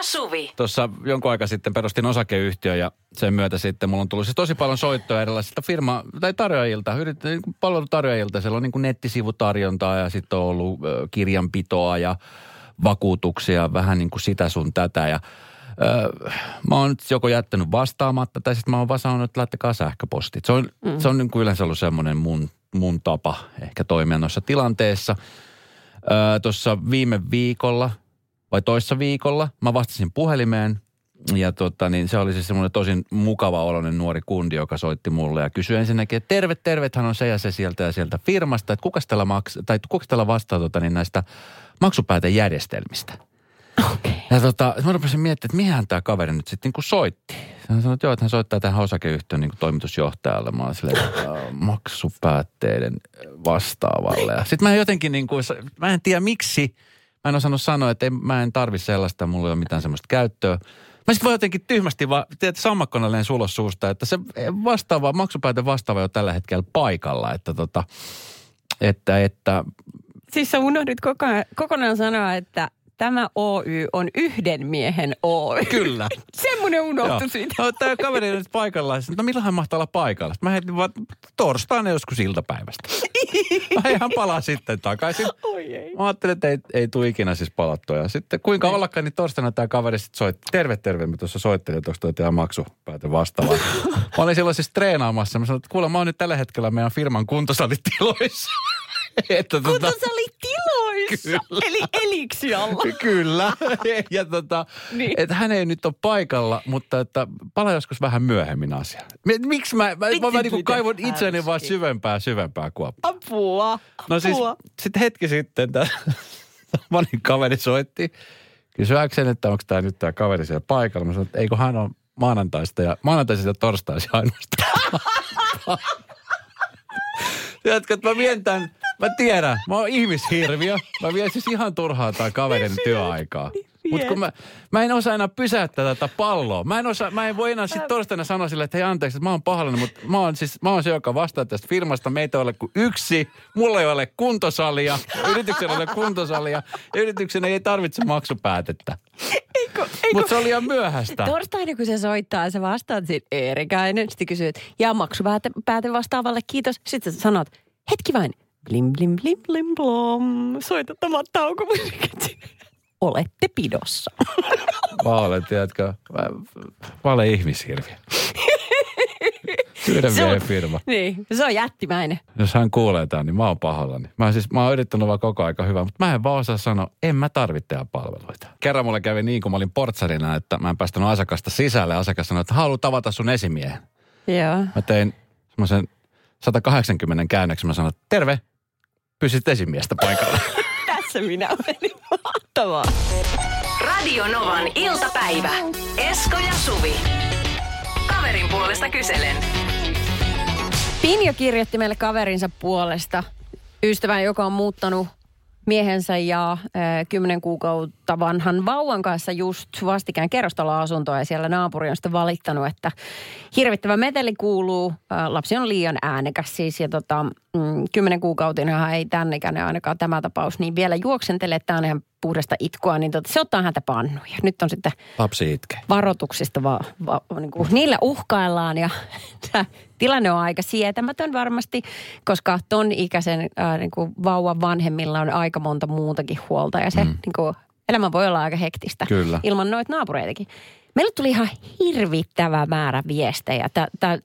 ja Suvi. Tuossa jonkun aika sitten perustin osakeyhtiö ja sen myötä sitten mulla on tullut siis tosi paljon soittoja erilaisista firmaa tai tarjoajilta, palvelutarjoajilta. Siellä on niin kuin nettisivutarjontaa ja sitten on ollut kirjanpitoa ja vakuutuksia, vähän niin kuin sitä sun tätä ja mä oon joko jättänyt vastaamatta tai sitten mä oon vaan sanonut, että laittakaa sähköpostit. Se on niin kuin yleensä ollut semmoinen mun tapa ehkä toimia noissa tilanteissa. Tuossa viime viikolla vai toissa viikolla mä vastasin puhelimeen ja se oli siis semmoinen tosi mukava oloinen nuori kundi, joka soitti mulle ja kysyi ensinnäkin, että tervehän on se ja se sieltä ja sieltä firmasta, että kuka täällä vastaa näistä maksupäätejärjestelmistä. Okay. Ja mä rupesin miettimään, että mihinhän tämä kaveri nyt sitten niin soitti. Hän sanoi, että joo, että hän soittaa tähän osakeyhtiön niin toimitusjohtajalle. Mä olin silleen, maksupäätteiden vastaavalle. Ja sitten mä jotenkin, mä en tiedä miksi, mä en osannut sanoa, että mä en tarvi sellaista, mulla ei ole mitään sellaista käyttöä. Mä sitten vaan jotenkin tyhmästi sammakkona leen sulos suusta, että se vastaava, maksupäätön vastaava ei ole tällä hetkellä paikalla, että siis sä unohdit kokonaan sanoa, että tämä Oy on yhden miehen Oy. Kyllä. Semmoinen unohtu siitä. No, tämä kaveri on nyt paikalla. No milloinhan mahtaa olla paikalla? Mä heitin vaan torstaina joskus iltapäivästä. Mä ihan palaa sitten takaisin. Oi ei. Mä ajattelin, että ei tule ikinä siis palattua. Ja sitten kuinka ollakaan, niin torstaina tämä kaveri sitten soitti. Terve. Mä tuossa soittelin, että onko toi teidän maksupäätön vastaava. Mä olin silloin siis treenaamassa. Mä sanoin, että kuule, mä oon nyt tällä hetkellä meidän firman kuntosalitiloissa. Kuntosalitiloissa? Eli eliksialla. Kyllä. Ja niin. Että hän ei nyt ole paikalla, mutta että palaan joskus vähän myöhemmin asiaan. Miksi mä niin kuin kaivon itseni vaan syvempää kuoppaa. Apua. No siis sitten hetki sitten tämä monen kaveri soitti. Kysääkseen, että onko tämä nyt tämä kaveri siellä paikalla. Mä sanoin, että eikö hän ole maanantaisesta ja torstaisia ainoastaan. Tiedätkö, että mä tiedän, mä oon ihmishirviö. Mä vien siis ihan turhaa tää kaverin työaikaa. Mutta kun mä en osaa enää pysäyttää tätä palloa. Mä en voi enää sitten torstaina sanoa sille, että hei anteeksi, että mä oon pahallani, mutta mä oon se, joka vastaa tästä firmasta. Meitä ei ole kuin yksi, mulla ei ole kuntosalia, yrityksellä ei ole kuntosalia ja yrityksen ei tarvitse maksupäätettä. Mutta se oli ihan myöhäistä. Torstaina kun se soittaa, sä vastaat siitä Eerikäinen, sitten kysyt, ja maksupäätön vastaavalle kiitos. Sitten sä sanot, hetki vain, blim blim blim blim blom, soita tämän taukomusikin. Olette pidossa. Mä olen, tiedätkö, mä olen ihmishirviö. Yhden miehen firma. Niin, se on jättimäinen. Jos hän kuulee tämän, niin mä oon pahallani. Mä oon yrittänyt vaan koko aika hyvää, mutta mä en vaan osaa sanoa, en mä tarvitse palveluita. Kerran mulle kävi niin, kun mä olin portsarina, että mä en päästänyt asiakasta sisälle. Asiakas sanoi, että haluan tavata sun esimiehen. Joo. Mä tein semmoisen 180 käännöksen. Mä sanoin, että terve, pysit esimiestä paikalla. Tässä minä menin mahtavaa. Radio Novan iltapäivä. Esko ja Suvi. Kaverin puolesta kyselen. Pinjo kirjoitti meille kaverinsa puolesta ystävän, joka on muuttanut miehensä ja 10 kuukautta vanhan vauvan kanssa just vastikään kerrostaloasuntoa ja siellä naapuri on sitten valittanut, että hirvittävä meteli kuuluu. Lapsi on liian äänekäs siis ja 10-kuukautinahan ei tännekäinen ainakaan tämä tapaus, niin vielä juoksentele, että on ihan puhdasta itkoa, niin se ottaa häntä pannuja. Nyt on sitten lapsi itke. Varoituksista niin niillä uhkaillaan ja tilanne on aika sietämätön varmasti, koska ton ikäisen niin vauvan vanhemmilla on aika monta muutakin huolta ja se niin kuin, elämä voi olla aika hektistä. Kyllä. Ilman noita naapureitakin. Meille tuli ihan hirvittävä määrä viestejä,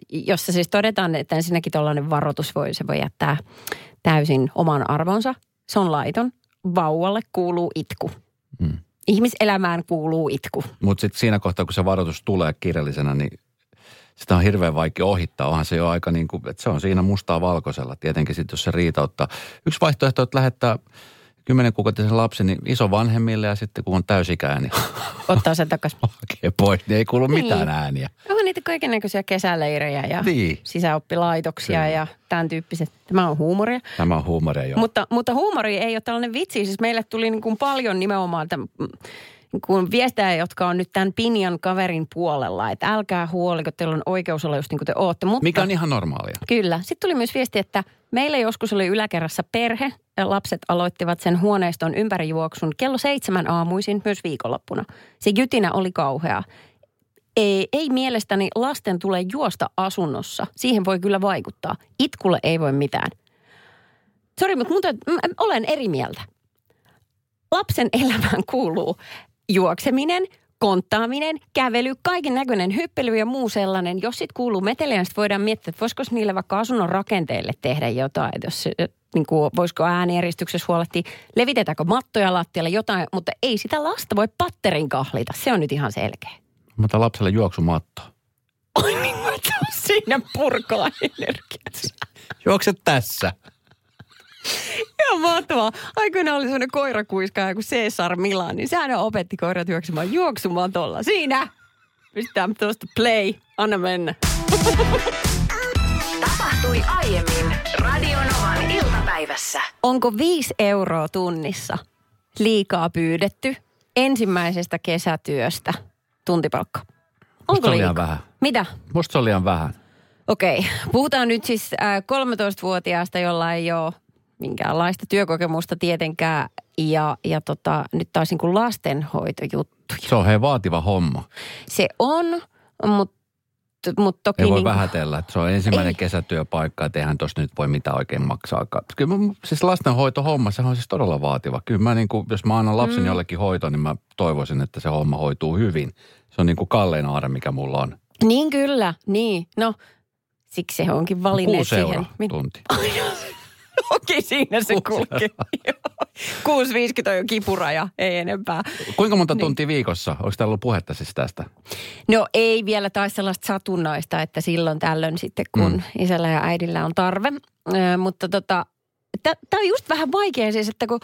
jossa siis todetaan, että ensinnäkin tuollainen varoitus voi jättää täysin oman arvonsa. Se on laiton. Vauvalle kuuluu itku. Mm. Ihmiselämään kuuluu itku. Mutta sitten siinä kohtaa, kun se varoitus tulee kirjallisena, niin sitä on hirveän vaikea ohittaa. Onhan se jo aika niin kuin, että se on siinä mustaa valkoisella. Tietenkin sitten, jos se riitauttaa. Yksi vaihtoehto, että lähettää 10-kuukautisen lapsen niin isovanhemmille ja sitten kun on täysikäinen, niin ottaa sen takaisin. Okei, pois. Niin ei kuulu mitään ääniä. Onhan niitä kaikennäköisiä kesäleirejä ja sisäoppilaitoksia ja tämän tyyppiset. Tämä on huumoria. Tämä on huumoria, joo. Mutta huumori ei ole tällainen vitsi. Siis meille tuli niin kuin paljon nimenomaan tämän, kun viestejä, jotka on nyt tämän Pinjan kaverin puolella, että älkää huoliko, teillä on oikeus olla just niin kuin te ootte. Mutta, mikä on ihan normaalia. Kyllä. Sitten tuli myös viesti, että meillä joskus oli yläkerrassa perhe ja lapset aloittivat sen huoneiston ympärijuoksun kello 7 aamuisin myös viikonloppuna. Se jytinä oli kauhea. Ei mielestäni lasten tule juosta asunnossa. Siihen voi kyllä vaikuttaa. Itkulle ei voi mitään. Sori, mutta olen eri mieltä. Lapsen elämään kuuluu juokseminen, konttaaminen, kävely, kaiken näköinen hyppely ja muu sellainen. Jos sit kuuluu meteliä, niin sit voidaan miettiä, että voisiko niillä vaikka asunnon rakenteelle tehdä jotain. Jos, niin kuin, voisiko äänijärjestyksessä huolehtia, levitetäänkö mattoja lattialle jotain, mutta ei sitä lasta voi patterin kahlita. Se on nyt ihan selkeä. Mä otan lapselle juoksumatto. Ai niin, mä otan siinä purkaa energiassa. Juokset tässä. Ihan mahtavaa. Aikoinaan oli sellainen koirakuiskaaja kuin Cesar Milan, niin sehän opetti koirat juoksemaan juoksumatolla. Siinä! Pistetään tuosta play. Anna mennä. Tapahtui aiemmin Radio Novan iltapäivässä. Onko 5 euroa tunnissa liikaa pyydetty ensimmäisestä kesätyöstä tuntipalkka? Onko liikaa? Mitä? Musta se on liian vähän. Okei. Puhutaan nyt siis 13-vuotiaasta, jolla ei ole minkäänlaista työkokemusta tietenkään ja nyt taas niin kuin lastenhoitojuttuja. Se on hei vaativa homma. Se on, mutta toki ei voi niin vähätellä, että se on ensimmäinen kesätyöpaikka, että eihän tossa nyt voi mitään oikein maksaakaan. Kyllä siis lastenhoitohomma, sehän on siis todella vaativa. Kyllä mä niin kuin, jos mä annan lapsen jollekin hoitoon, niin mä toivoisin, että se homma hoituu hyvin. Se on niin kuin kallein aare, mikä mulla on. Niin kyllä, niin. No, siksi se onkin valinneet siihen. 6 euroa tunti. Okei, siinä se kulkee. 6.50 on jo kipuraja, ei enempää. Kuinka monta tuntia viikossa? Onko täällä ollut puhetta siis tästä? No ei vielä taisi sellaista satunnaista, että silloin tällöin sitten, kun isällä ja äidillä on tarve. Mutta tämä on just vähän vaikea siis, että kun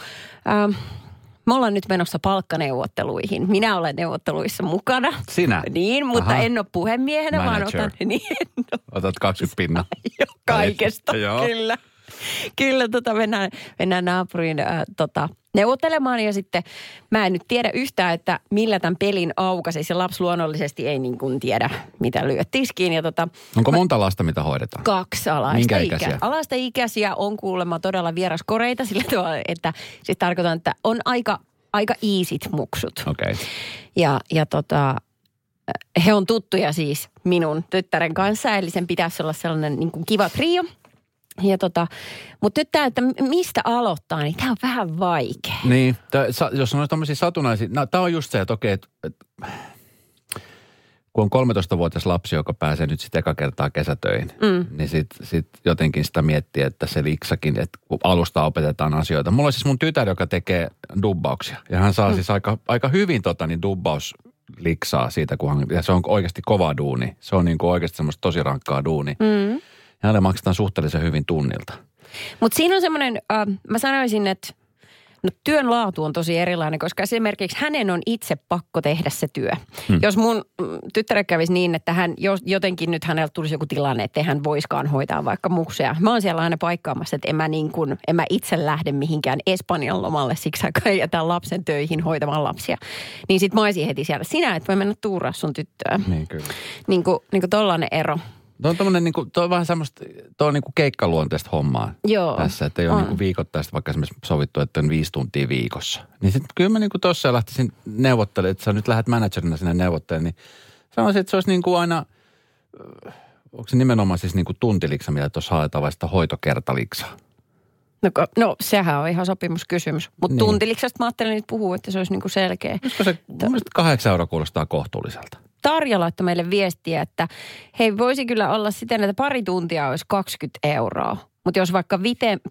me ollaan nyt menossa palkkaneuvotteluihin. Minä olen neuvotteluissa mukana. Sinä? Niin, mutta en ole puhemiehenä, vaan otan. Niin, otat 20 pinnan. Kaikesta, kyllä. Kyllä, mennään naapuriin neuvottelemaan ja sitten mä en nyt tiedä yhtään, että millä tämän pelin aukaisi. Se lapsi luonnollisesti ei niin kuin tiedä, mitä lyö tiskiin. Ja onko monta lasta, mitä hoidetaan? 2 alaista ikäisiä. Alaista ikäisiä on kuulemma todella vieraskoreita sillä tavalla, että siis tarkoitan, että on aika iisit muksut. Okei. Okay. Ja he on tuttuja siis minun tyttären kanssa, eli sen pitäisi olla sellainen niin kuin kiva trio. Mutta nyt tämä, että mistä aloittaa, niin tämä on vähän vaikea. Niin, jos on tämmöisiä satunnaisia, no, tämä on just se, että okei, kun on 13-vuotias lapsi, joka pääsee nyt sitten eka kertaa kesätöihin, niin sit jotenkin sitä miettii, että se liksakin, että alusta opetetaan asioita. Mulla on siis mun tytär, joka tekee dubbauksia, ja hän saa siis aika hyvin dubbaus liksaa siitä, ja se on oikeasti kova duuni. Se on niin kuin oikeasti semmoista tosi rankkaa duuni. Ja aina maksetaan suhteellisen hyvin tunnilta. Mutta siinä on semmoinen, mä sanoisin, että työn laatu on tosi erilainen, koska esimerkiksi hänen on itse pakko tehdä se työ. Jos mun tyttärä kävisi niin, että hän jotenkin nyt häneltä tulisi joku tilanne, että hän voisikaan hoitaa vaikka mukseja. Mä oon siellä aina paikkaamassa, että en mä itse lähde mihinkään Espanjan lomalle siksi aikaa jätän lapsen töihin hoitamaan lapsia. Niin sit mä oisin heti siellä, sinä et voi mennä tuuraa sun tyttöä. Niin kyllä. Niin kuin tollainen ero. Tuo on vähän semmoista, tuo on niinku keikkaluonteista hommaa. Joo, tässä, että ei ole niinku viikoittaista vaikka esimerkiksi sovittu, että on 5 tuntia viikossa. Niin sitten kyllä mä niinku tossa lähtisin neuvottelemaan, että sä nyt lähdet managerina sinne neuvottelemaan, niin sanoisin, että se olisi niinku aina, onko se nimenomaan siis niinku tuntiliksa, mitä tuossa haetaan vai sitä hoitokertaliksaa? No sehän on ihan sopimuskysymys, mutta niin. Tuntiliksasta mä ajattelin nyt puhua, että se olisi niinku selkeä. Olisiko se, mun mielestä 8 euroa kuulostaa kohtuulliselta. Tarja laittoi meille viestiä, että hei, voisi kyllä olla siten, että 2 tuntia olisi 20 euroa. Mutta jos vaikka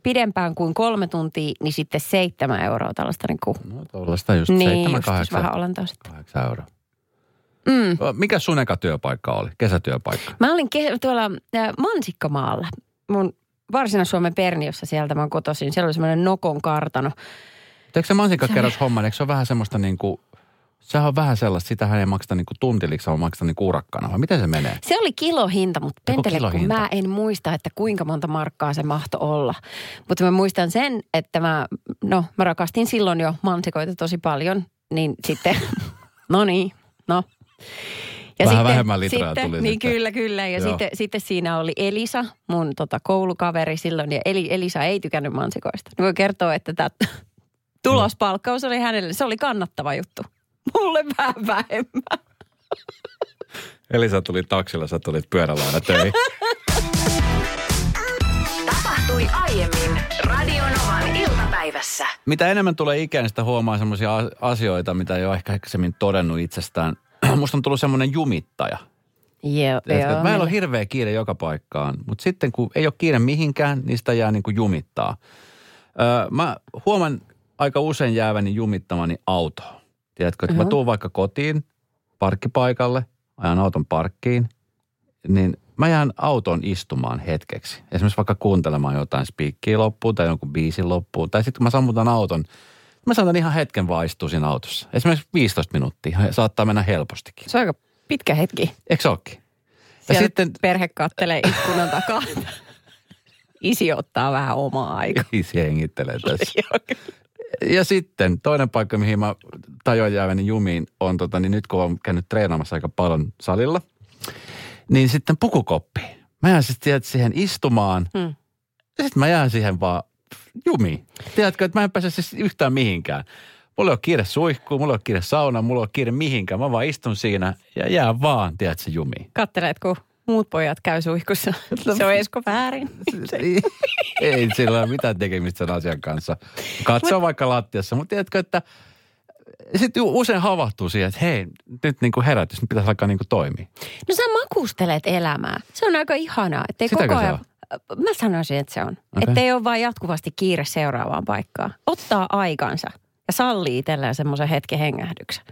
pidempään kuin 3 tuntia, niin sitten 7 euroa tällaista niin kuin. No tuollaista just niin, 7-8. Vähän alentaa sitten. 8 euroa. Mikä sun eka työpaikka oli? Kesätyöpaikka? Mä olin tuolla Mansikkamaalla. Mun Varsinais-Suomen Perniössä sieltä mä oon kotoisin. Siellä oli semmoinen Nokon kartano. Eikö se mansikkakerroshomma, eikö se ole vähän semmoista niin kuin. Sehän on vähän sellaista, sitähän ei makseta niinku tuntiliksi, vaan makseta niinku urakkana. Vai miten se menee? Se oli kilohinta, mutta pentele, kun mä en muista, että kuinka monta markkaa se mahtoi olla. Mutta mä muistan sen, että mä rakastin silloin jo mansikoita tosi paljon, niin sitten No niin, no. Ja vähän sitten, vähemmän litraa tuli sitten. Niin kyllä. Ja sitten siinä oli Elisa, mun koulukaveri silloin. Ja Elisa ei tykännyt mansikoista. Voi kertoa, että tämä tulospalkkaus oli hänelle, se oli kannattava juttu. Mulle vähän vähemmän. Elisa tuli taksilla, sä tulit pyörällä aina töihin. Tapahtui aiemmin Radio Novan iltapäivässä. Mitä enemmän tulee ikään, sitä huomaa semmoisia asioita, mitä ei ole ehkä aikaisemmin todennut itsestään. Musta on tullut semmoinen jumittaja. Joo. Mä en ole hirveä kiire joka paikkaan, mutta sitten kun ei ole kiire mihinkään, niin sitä jää niin kuin jumittaa. Mä huomaan aika usein jääväni jumittamani autoon. Tiedätkö, että mä tuun vaikka kotiin, parkkipaikalle, ajan auton parkkiin, niin mä jään auton istumaan hetkeksi. Esimerkiksi vaikka kuuntelemaan jotain spiikkiä loppuun tai jonkun biisin loppuun. Tai sitten kun mä sammutan auton, mä saatan ihan hetken vaan istua siinä autossa. Esimerkiksi 15 minuuttia. Saattaa mennä helpostikin. Se on aika pitkä hetki. Eikö se olekin? Siellä sitten perhe kattelee ikkunan takaa. Isi ottaa vähän omaa aikaa. Isi hengittelee tässä. Ja sitten toinen paikka, mihin mä tajuin jääväni jumiin, on niin nyt kun olen käynyt treenaamassa aika paljon salilla, niin sitten pukukoppi. Mä jään sitten siihen istumaan, ja sitten mä jään siihen vaan jumiin. Tiedätkö, että mä en pääse siis yhtään mihinkään. Mulla ei ole kiire suihkuun, mulla ei ole kiire saunaan, mulla ei ole kiire mihinkään. Mä vaan istun siinä ja jään vaan, tiedätkö, jumiin. Kattelet, kun muut pojat käy suihkussa. Se on Esko väärin. Ei sillä ole mitään tekemistä sen asian kanssa. Katso vaikka lattiassa, mutta tiedätkö, että sitten usein havahtuu siihen, että hei, nyt niin kuin herätys, nyt pitäisi alkaa niin kuin toimia. No sä makustelet elämää. Se on aika ihanaa. Sitäkö se on? Mä sanoisin, että se on. Okay. Että ei ole vaan jatkuvasti kiire seuraavaan paikkaan. Ottaa aikansa ja sallii itselleen semmoisen hetken hengähdyksen.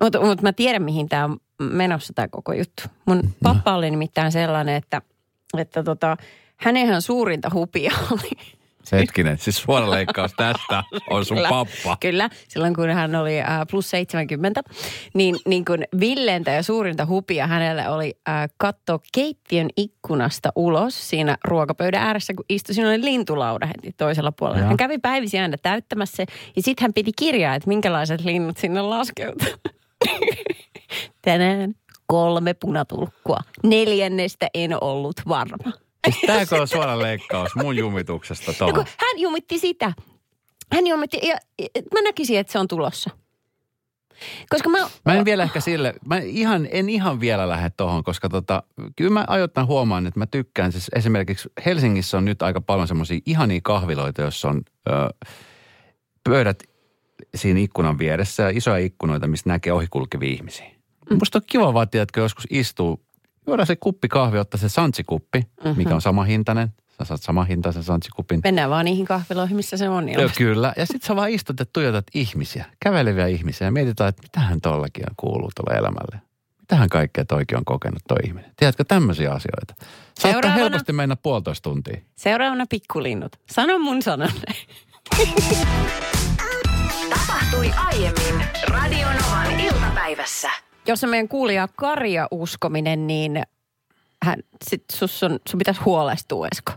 Mutta mä tiedän, mihin tää on menossa tää koko juttu. Mun pappa oli nimittäin sellainen, että hänenhän suurinta hupia oli. Hetkinen, siis suoraleikkaus tästä on sun pappa. Kyllä, silloin kun hän oli plus 70, niin kun villeintä ja suurinta hupia hänelle oli katsoa keittiön ikkunasta ulos siinä ruokapöydän ääressä, kun istui. Siinä oli lintulauda heti toisella puolella. Ja. Hän kävi päivisi aina täyttämässä se, ja sitten hän piti kirjaa, että minkälaiset linnut sinne laskeutuu. Tänään 3 punatulkkua. 4. en ollut varma. Tääkö on suora leikkaus mun jumituksesta tuohon? No, hän jumitti sitä. Hän jumitti, ja mä näkisin, että se on tulossa. Koska mä en vielä ehkä sille, en ihan vielä lähde tuohon, koska kyllä mä ajoittain huomaan, että mä tykkään. Siis esimerkiksi Helsingissä on nyt aika paljon semmoisia ihania kahviloita, joissa on pöydät siinä ikkunan vieressä ja isoja ikkunoita, missä näkee ohikulkevia ihmisiä. Musta on kiva vaan, tiedätkö, joskus istuu. Juodaan se kuppi kahvi, ottaa se santsikuppi, mikä on samahintainen. Sä saat samahintaisen santsikupin. Mennään vaan niihin kahviloihin, missä se on ilmasta. Kyllä. Ja sit sä vaan istut ja tuijotat ihmisiä, käveleviä ihmisiä. Ja mietitään, että mitähän tollakin on kuuluu tuolla elämälle. Mitähän kaikkea toikin on kokenut toi ihminen. Tiedätkö tämmöisiä asioita? Saattaa helposti mennä 1,5 tuntia. Seuraavana pikkulinnut. Sano mun sananne. Tapahtui aiemmin Radio Novan iltapäivässä. Jos on meidän kuulija Karja uskominen, niin sun pitäisi huolestua, Esko.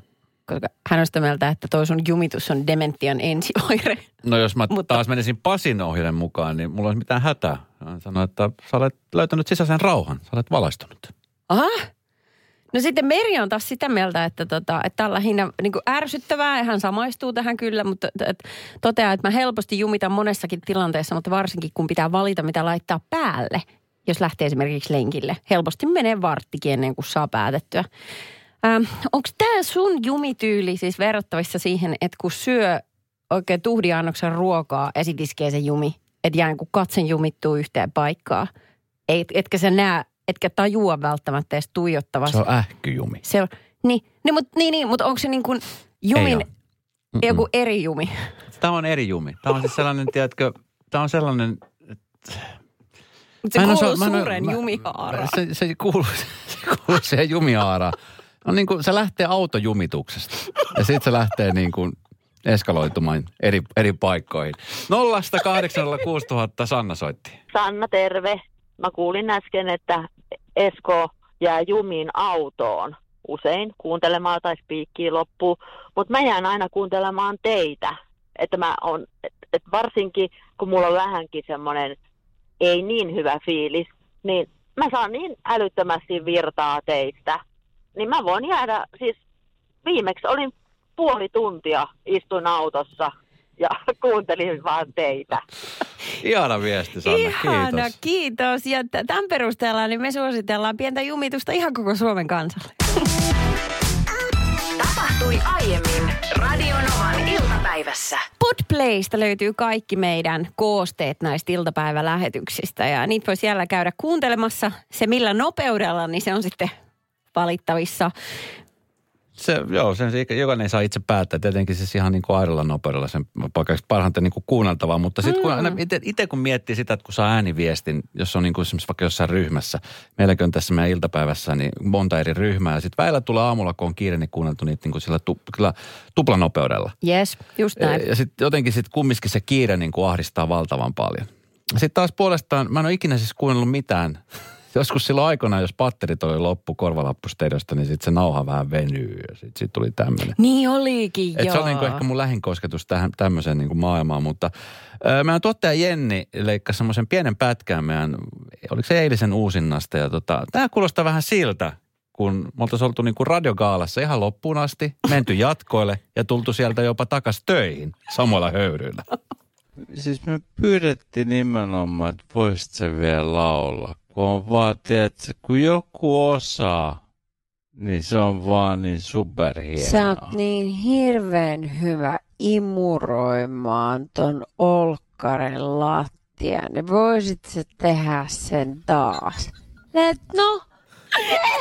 Koska hän on sitä mieltä, että toi sun jumitus on dementian ensioire. No jos mä taas menisin Pasin ohjelman mukaan, niin mulla ei ole mitään hätää. Hän sanoi, että sä olet löytänyt sisäisen rauhan, sä olet valaistunut. Aha. No sitten Merja on taas sitä mieltä, että tällä lähinnä niin kuin ärsyttävää, ja hän samaistuu tähän kyllä, mutta toteaa, että mä helposti jumitan monessakin tilanteessa, mutta varsinkin kun pitää valita, mitä laittaa päälle. Jos lähtee esimerkiksi lenkille. Helposti menee varttikin ennen kuin saa päätettyä. Onko tämä sun jumityyli siis verrattavissa siihen, että kun syö oikein tuhdiannoksen ruokaa ja sit iskee se jumi, että jään kun katsen jumittuu yhteen paikkaan, etkä sä näe, etkä tajua välttämättä edes tuijottavasti. Se on ähkyjumi. Se on, mutta onko se niin kuin jumin joku eri jumi? Tämä on eri jumi. Tämä on siis sellainen, tiedätkö, tämä on sellainen... Se kuuluu suuren jumihaaraan. Se kuuluu siihen jumihaaraan. No niin kuin se lähtee autojumituksesta. Ja sitten se lähtee niin kuin eskaloitumaan eri paikkoihin. 0806000 Sanna soitti. Sanna, terve. Mä kuulin äsken, että Esko jää jumiin autoon usein kuuntelemaan tai spiikkiä loppuun. Mutta mä jään aina kuuntelemaan teitä. Että varsinkin kun mulla on vähänkin semmoinen ei niin hyvä fiilis, niin mä saan niin älyttömästi virtaa teistä. Niin mä voin jäädä, siis viimeksi olin puoli tuntia istuin autossa ja kuuntelin vaan teitä. Ihana viesti, Sanna. Ihana, kiitos. Kiitos. Ja tämän perusteella niin me suositellaan pientä jumitusta ihan koko Suomen kansalle. Tapahtui aiemmin Radio Novan iltapäivässä. Podplaysta löytyy kaikki meidän koosteet näistä iltapäivälähetyksistä. Ja niitä voi siellä käydä kuuntelemassa. Se millä nopeudella, niin se on sitten valittavissa. Se, joo, sen se, jokainen saa itse päättää. Tietenkin siis ihan niin kuin aidalla nopeudella sen parhaiten niin kuin kuunneltavaa. Mutta sitten kun itse kun miettii sitä, että kun saa ääniviestin, jos on niin kuin esimerkiksi vaikka jossain ryhmässä. Meilläkin on tässä meidän iltapäivässä niin monta eri ryhmää. Ja sitten välillä tulee aamulla, kun on kiire, niin kuunneltu niitä niin kuin sillä tuplanopeudella. Yes, just näin. Ja sitten jotenkin sitten kumminkin se kiire niin kuin ahdistaa valtavan paljon. Sitten taas puolestaan, mä en ole ikinä siis kuunnellut mitään. Joskus silloin aikoinaan, jos patterit oli loppu korvalappustedosta, niin sitten se nauha vähän venyy ja sitten sit tuli tämmöinen. Niin olikin, joo. Se on niin kuin ehkä mun lähinkosketus tämmöiseen niin kuin maailmaan, mutta meidän tuottaja Jenni leikkasi semmoisen pienen pätkään meidän, oliko se eilisen uusinnasta. Ja tämä kuulostaa vähän siltä, kun me oltaisiin oltu niin kuin radiogaalassa ihan loppuun asti, menty jatkoille ja tultu sieltä jopa takas töihin samoilla höyryillä. Siis me pyydettiin nimenomaan, että voisit se vielä laulaa. Kun on vaan, tiedätkö, kun joku osaa, niin se on vaan niin superhienoa. Sä oot niin hirveän hyvä imuroimaan ton olkkaren lattian. Niin voisit sä tehdä sen taas? No,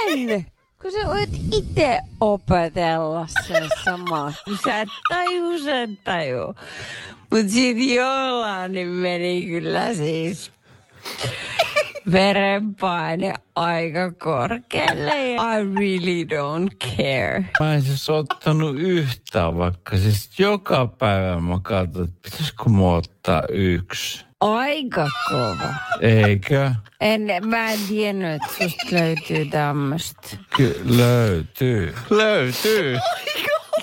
en! Kun sä voit itse opetella sen saman. Sä et tajuu, sen tajuu. Mut sit jollain niin meni kyllä siis verenpaine aika korkealle ja I really don't care. Mä en siis ottanut yhtään, vaikka siis joka päivä mä katson, että pitäisikö mä ottaa yksi. Aika kova. Eikö? Mä en tiennyt, että susta löytyy tämmöstä. Löytyy. Löytyy.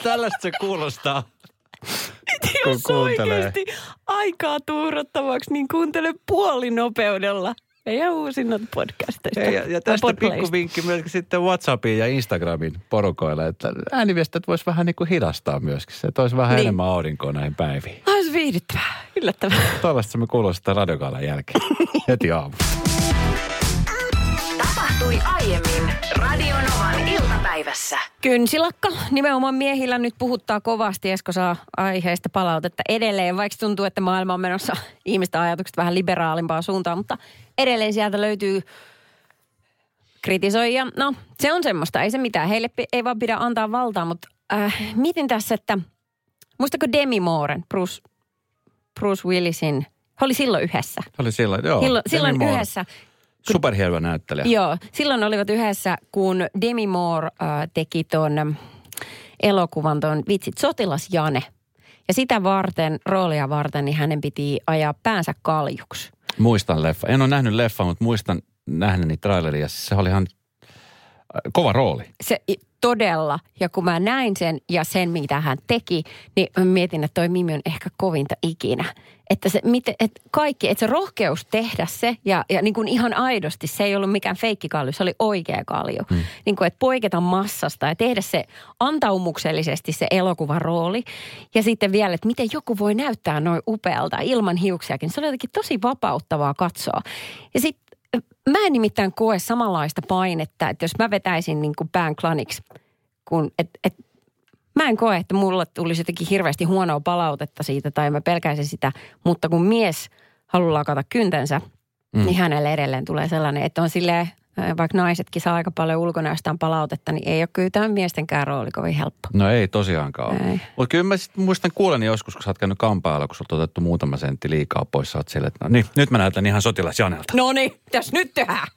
Tällaista se kuulostaa. Jos oikeasti aikaa tuurottavaksi, niin kuuntele puolinopeudella. Ja uusinnat podcasteista. Ja tästä pikku vinkki myöskin sitten WhatsAppiin ja Instagramin porukoilla, että ääniviestit vois vähän niin kuin hidastaa myöskin. Se toisi vähän niin enemmän aurinkoa näihin päiviin. Olisi viihdyttävää, yllättävää. Toivottavasti me kuulostaa radiokaalan jälkeen. Heti aamu. Tapahtui aiemmin Radio Novan iltapäivässä. Kynsilakka nimenomaan miehillä nyt puhuttaa kovasti. Esko saa aiheesta palautetta edelleen, vaikka tuntuu, että maailma on menossa ihmisten ajatukset vähän liberaalimpaan suuntaan, mutta edelleen sieltä löytyy kritisoijia. No, se on semmoista. Ei se mitään. Heille ei vaan pidä antaa valtaa, mutta mietin tässä, että muistako Demi Mooren, Bruce Willisin, he oli silloin yhdessä. Oli silloin, joo. Silloin yhdessä. Superhielvä näyttelijä. Joo, silloin olivat yhdessä, kun Demi Moore teki ton elokuvan, ton vitsit, Sotilas Jane. Ja sitä varten, roolia varten, niin hänen piti ajaa päänsä kaljuksi. Muistan leffa. En ole nähnyt leffaa, mutta muistan nähneeni traileria. Se oli ihan kova rooli. Se todella. Ja kun mä näin sen ja sen, mitä hän teki, niin mä mietin, että toi Mimi on ehkä kovinta ikinä. Että se, se rohkeus tehdä se ja niin kuin ihan aidosti, se ei ollut mikään feikkikalju, se oli oikea kalju. Niin kuin, että poiketa massasta ja tehdä se antaumuksellisesti se elokuvarooli. Ja sitten vielä, että miten joku voi näyttää noin upealta ilman hiuksiakin. Se oli jotenkin tosi vapauttavaa katsoa. Ja sitten mä en nimittäin koe samanlaista painetta, että jos mä vetäisin niin kuin pään klaniksi, kun mä en koe, että mulla tulisi jotenkin hirveästi huonoa palautetta siitä tai mä pelkäisin sitä, mutta kun mies haluaa lakata kyntensä, niin hänelle edelleen tulee sellainen, että on silleen, vaikka naisetkin saa aika paljon ulkonäöstään palautetta, niin ei ole kyllä tämän miestenkään rooli kovin helppo. No ei tosiaankaan ole. Mutta kyllä mä sitten muistan kuuleni joskus, kun sä oot käynyt kampailla, kun sulta on otettu muutama sentti liikaa pois, sä oot silleen, että no niin, nyt mä näytän ihan Sotilas Janelta. No niin, tässä nyt tehdään.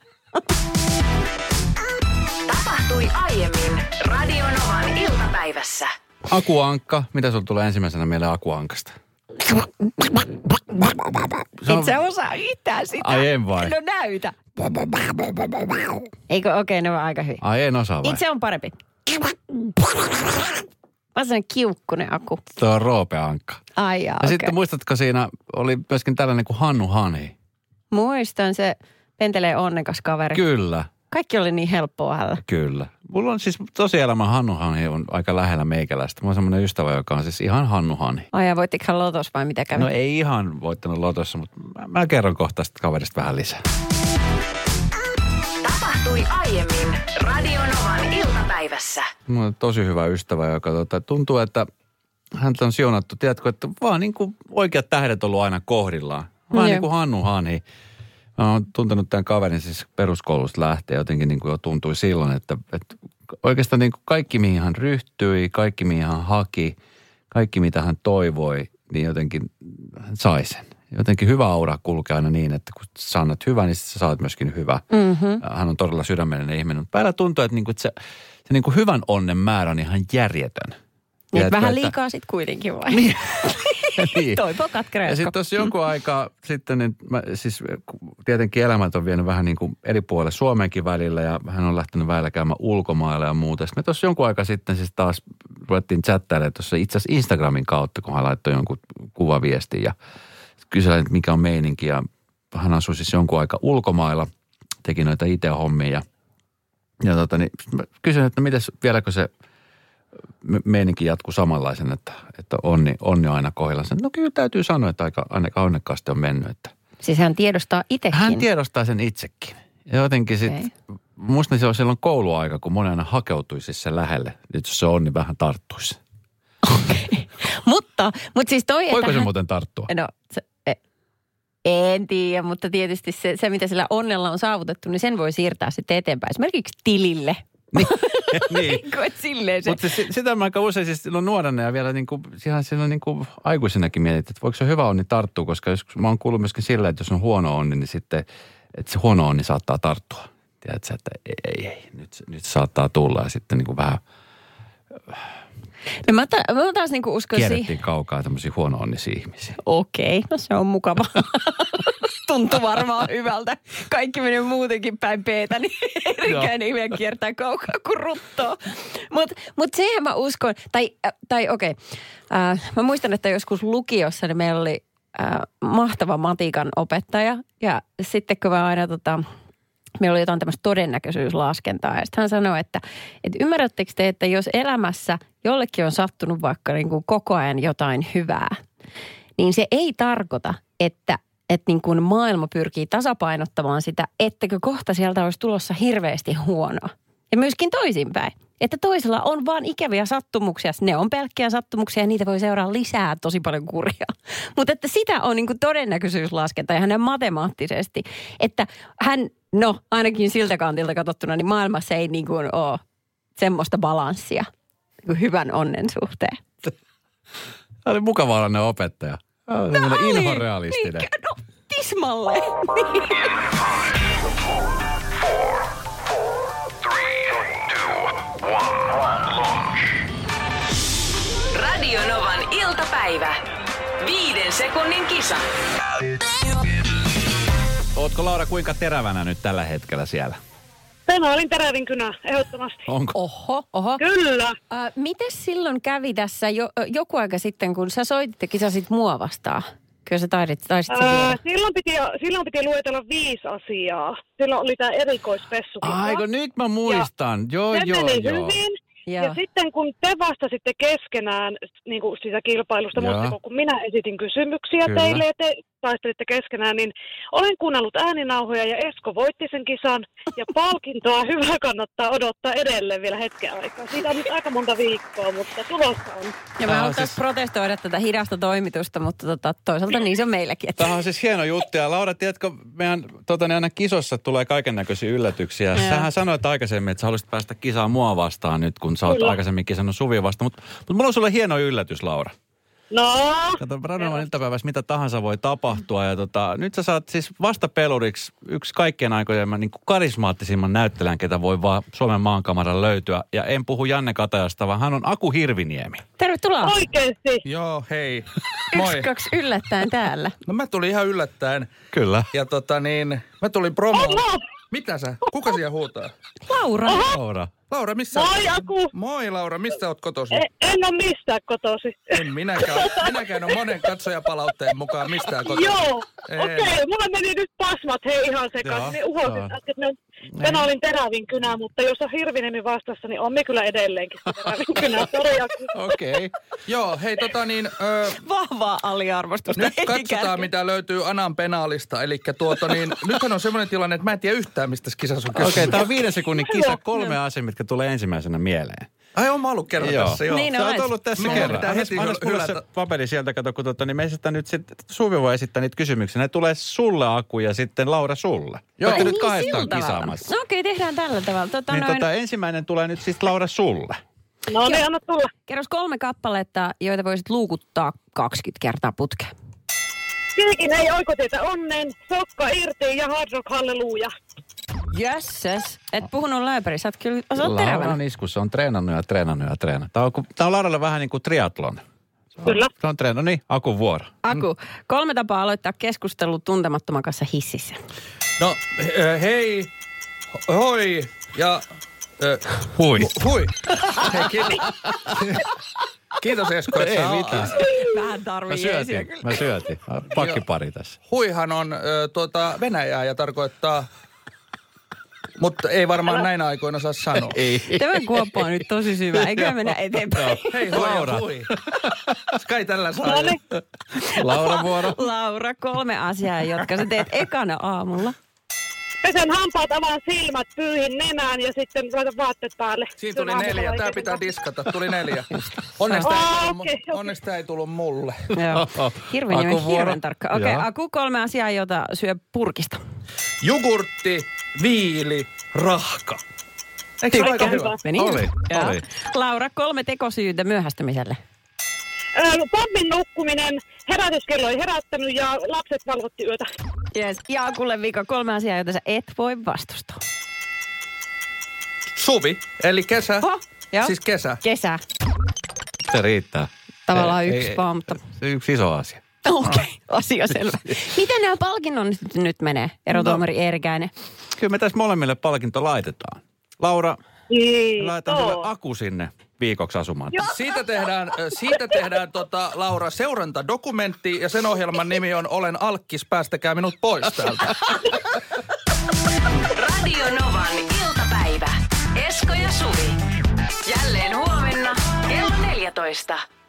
Tapahtui aiemmin Radio Novan iltapäivässä. Aku Ankka. Mitä sulla tulee ensimmäisenä mieleen Aku Ankasta? Et sä osaa yhtään sitä. Ai en vai? No näytä. Eikö? Okei, ne on aika hyvin. Ai en osaa vai? Itse on parempi. Mä sanon kiukkunen Aku. Tuo on Roope-Ankka. Ai jaa, okei. Ja sitten muistatko siinä oli myöskin tällainen kuin Hannu Hani? Muistan se pentelee onnekas kaveri. Kyllä. Kaikki oli niin helppoa hänellä. Kyllä. Mulla on siis tosielämä Hannu Hani on aika lähellä meikäläistä. Mulla on semmoinen ystävä, joka on siis ihan Hannu Hani. Ai ja voittiko hän lotossa vai mitä kävi? No ei ihan voittanut lotossa, mutta mä kerron kohta tästä kaverista vähän lisää. Tapahtui aiemmin Radio Novan iltapäivässä. Mulla on tosi hyvä ystävä, joka tuntuu, että häntä on siunattu. Tiedätkö, että vaan niin kuin oikeat tähdet on ollut aina kohdillaan. Vaan niin kuin Hannu Hani. Mä oon tuntenut tämän kaverin siis peruskoulusta lähtien. Jotenkin niin kuin jo tuntui silloin, että oikeastaan niin kuin kaikki, mihin hän ryhtyi, kaikki, mihin hän haki, kaikki, mitä hän toivoi, niin jotenkin hän sai sen. Jotenkin hyvä aura kulkee aina niin, että kun sä annat hyvää, niin sä saat myöskin hyvää. Mm-hmm. Hän on todella sydämellinen ihminen. Mutta päällä tuntuu, että, niin kuin, että se niin kuin hyvän onnen määrä on ihan järjetön. Niin, vähän liikaa sitten kuitenkin vai? Niin. Toipo katkeraa. Ja sitten tuossa jonkun aikaa sitten, niin mä, siis tietenkin elämät on vienyt vähän niin kuin eri puolelle Suomeenkin välillä ja hän on lähtenyt välillä käymään ulkomailla ja muuta. Sitten me tuossa jonkun aikaa sitten siis taas ruvettiin chattailemaan tuossa itse asiassa Instagramin kautta, kun hän laittoi jonkun kuvaviestin ja kyselin, että mikä on meininki. Ja hän asui siis jonkun aikaa ulkomailla, teki noita IT-hommia ja niin kysyin, että mitäs vieläkö se meininki jatkuu samanlaisen, että onni aina kohdillaan. No kyllä täytyy sanoa, että aika onnekkaasti on mennyt. Että. Siis hän tiedostaa itsekin? Hän tiedostaa sen itsekin. Ja jotenkin sitten, musta se on silloin kouluaika, kun moni aina hakeutui siis sen lähelle. Nyt jos se onni vähän tarttuisi. Okei. Mutta siis toi, voiko se muuten tarttua? No, en tiedä, mutta tietysti se, mitä sillä onnella on saavutettu, niin sen voi siirtää sitten eteenpäin. Esimerkiksi tilille. Niin. Mutta sitä mä aika usein siis nuorena ja vielä niin kuin, ihan silloin niin kuin aikuisenakin mietit, että voiko se hyvä onni tarttua, koska joskus mä oon kuullut myöskin sillä, että jos on huono onni, niin sitten, että se huono onni saattaa tarttua. Tiedätkö, että ei, nyt saattaa tulla ja sitten niin kuin vähän... No mä taas niin kuin uskon siihen. Kierrettiin kaukaa tämmöisiä huono-onnisia ihmisiä. Okei, no se on mukava. Tuntuu varmaan hyvältä. Kaikki menee muutenkin päin peetä, niin erikään ei vielä kiertää kaukaa kuin ruttoa. Mutta siihen mä uskon, tai okei. Mä muistan, että joskus lukiossa niin meillä oli mahtava matikan opettaja. Ja sitten kun mä aina meillä oli jotain tämmöistä todennäköisyyslaskentaa. Ja sitten hän sanoi, että ymmärrättekö te, että jos elämässä jollekin on sattunut vaikka niin kuin koko ajan jotain hyvää, niin se ei tarkoita, että niin kuin maailma pyrkii tasapainottamaan sitä, ettäkö kohta sieltä olisi tulossa hirveästi huonoa. Ja myöskin toisinpäin. Että toisella on vaan ikäviä sattumuksia. Ne on pelkkiä sattumuksia ja niitä voi seuraa lisää tosi paljon kurjaa. Mutta että sitä on niin kuin todennäköisyyslaskenta ja hänen matemaattisesti. Että hän, no ainakin siltä kantilta katsottuna, niin maailmassa ei niin kuin ole semmoista balanssia niin kuin hyvän onnen suhteen. Tämä oli mukava ne opettaja. Tämä oli semmoinen inhorealistinen. No tismalleen. Radio Novan iltapäivä. 5 sekunnin kisa. Ootko Laura kuinka terävänä nyt tällä hetkellä siellä? Mä olin terävin kynä, ehdottomasti. Onko? Oho. Kyllä. Mites silloin kävi tässä joku aika sitten, kun sä soitit ja kisasit mua vastaan? Kyllä sä taisit silloin piti luetella 5 asiaa. Silloin oli tää erikoispessukisa. Aiko, nyt mä muistan. Ja joo. Hyvin. Ja sitten kun te vastasitte keskenään niin kuin sitä kilpailusta, muistatko, kun minä esitin kysymyksiä teille ja te taistelitte keskenään, niin olen kuunnellut ääninauhoja ja Esko voitti sen kisan. Ja palkintoa hyvä kannattaa odottaa edelleen vielä hetken aikaa. Siitä on nyt aika monta viikkoa, mutta tulossa on. Ja mä haluan siis protestoida tätä hidasta toimitusta, mutta toisaalta niin se on meilläkin. Että... Tämä on siis hieno juttu. Ja Laura, tiedätkö, meidän aina kisossa tulee kaikennäköisiä yllätyksiä. Sähän sanoit aikaisemmin, että sä haluaisit päästä kisaan mua vastaan nyt, kun sä oot aikaisemmin kisannut Suvi vasta. Mutta mulla on sulle hieno yllätys, Laura. No. Kato, Radionovan iltapäivässä mitä tahansa voi tapahtua. Ja nyt sä saat siis vastapeluriksi yksi kaikkien aikojen niin kuin karismaattisimman näyttelijän, ketä voi vaan Suomen maankamaralla löytyä. Ja en puhu Janne Katajasta, vaan hän on Aku Hirviniemi. Tervetuloa. Oikeesti. Joo, hei. Moi. 1, 2 yllättäen täällä. No mä tulin ihan yllättäen. Kyllä. Ja mä tulin promoon. Mitä sä? Kuka siellä huutaa? Laura. Laura. Laura, missä... Moi, Aku! Moi, Laura, mistä oot kotosi? En ole mistään kotosi. En minäkään. Minäkään on monen katsojapalautteen mukaan mistään kotosi. Joo, okei. Okay. Mulla meni nyt pasmat, hei, ihan sekaisin. Ne uhoisin, että ne on kanaalin terävin kynä, mutta jos on Hirviniemi vastassa, niin on me kyllä edelleenkin terävin kynä. Okei. Okay. Joo, hei, Vahvaa aliarvostusta. Nyt katsotaan, mitä löytyy Anan penaalista. Elikkä nythän on semmoinen tilanne, että mä en tiedä yhtään, mistä kisassa on kysynyt. Okei, tää on 5 sekunnin kisa, 3 asiaa, mitkä tulee ensimmäisenä mieleen. Ai, oon mä ollut kerran tässä, joo. Niin, sä oot ollut tässä kerran. Annas mulle se paperi sieltä, kato, kun niin me esitän nyt sitten, Suvi voi esittää niitä kysymyksiä. Ne tulee sulle, Aku, ja sitten Laura sulle. Joo, niin, nyt kahdestaan kisaamassa. No okei, tehdään tällä tavalla. Ensimmäinen tulee nyt siis Laura sulle. No niin, anna tulla. Kerros 3 kappaletta, joita voisit luukuttaa 20 kertaa putkeen. Siikin ei oikotietä onnen, sokka irti ja hard rock halleluja. Jösses, et puhunut lääpäri, sä oot kyllä, terävänä. Lauran iskussa on treenannut. Tää on Lauralle vähän niin kuin triatlon. Kyllä. Se on treenannut, niin Akun vuoro. Aku, 3 tapaa aloittaa keskustelu tuntemattoman kanssa hississä. No, hei, hoi ja... Hui. Hei, kiitos Esko, että sä mitään. Vähän tarvii esiä kyllä. Mä syötin. Pakkipari tässä. Huihan on Venäjää ja tarkoittaa... Mutta ei varmaan näinä aikoina saa sanoa. Ei. Tämä kuoppa on nyt tosi syvä. Eikä mennä eteenpäin. No. Hei, Laura. Skai tällä saa. Laura vuoro. Laura, 3 asiaa, jotka sä teet ekana aamulla. Pesen hampaat, avaan silmät, pyyhin nenään ja sitten laitan vaatteet päälle. Siinä tuli 4. Tää pitää diskata. Tuli 4. Onneksi tää ei tullut mulle. Hirveän tarkka. Okei, Aku, 3 asiaa, jota syö purkista. Jogurtti, viili, rahka. Eikö se aika hyvä? Oli. Laura, 3 tekosyytä myöhästymiselle. Pommin nukkuminen, herätyskello ei herättänyt ja lapset valvotti yötä. Yes. Ja Akulle viikko 3 asiaa, joita sä et voi vastustaa. Suvi, eli kesä. Siis kesä. Kesä. Se riittää. Tavallaan se, yksi vaan, mutta... Se yksi iso asia. Okei, asia selvä. Miten nämä palkinnon nyt menee, erotuomari Erkäinen? Kyllä me tässä molemmille palkinto laitetaan. Laura, laitetaan sulle Aku sinne viikoksi asumaan. Siitä tehdään Laura seurantadokumentti ja sen ohjelman nimi on Olen Alkkis, päästäkää minut pois täältä. Radio Novan iltapäivä. Esko ja Suvi. Jälleen huomenna kello 14.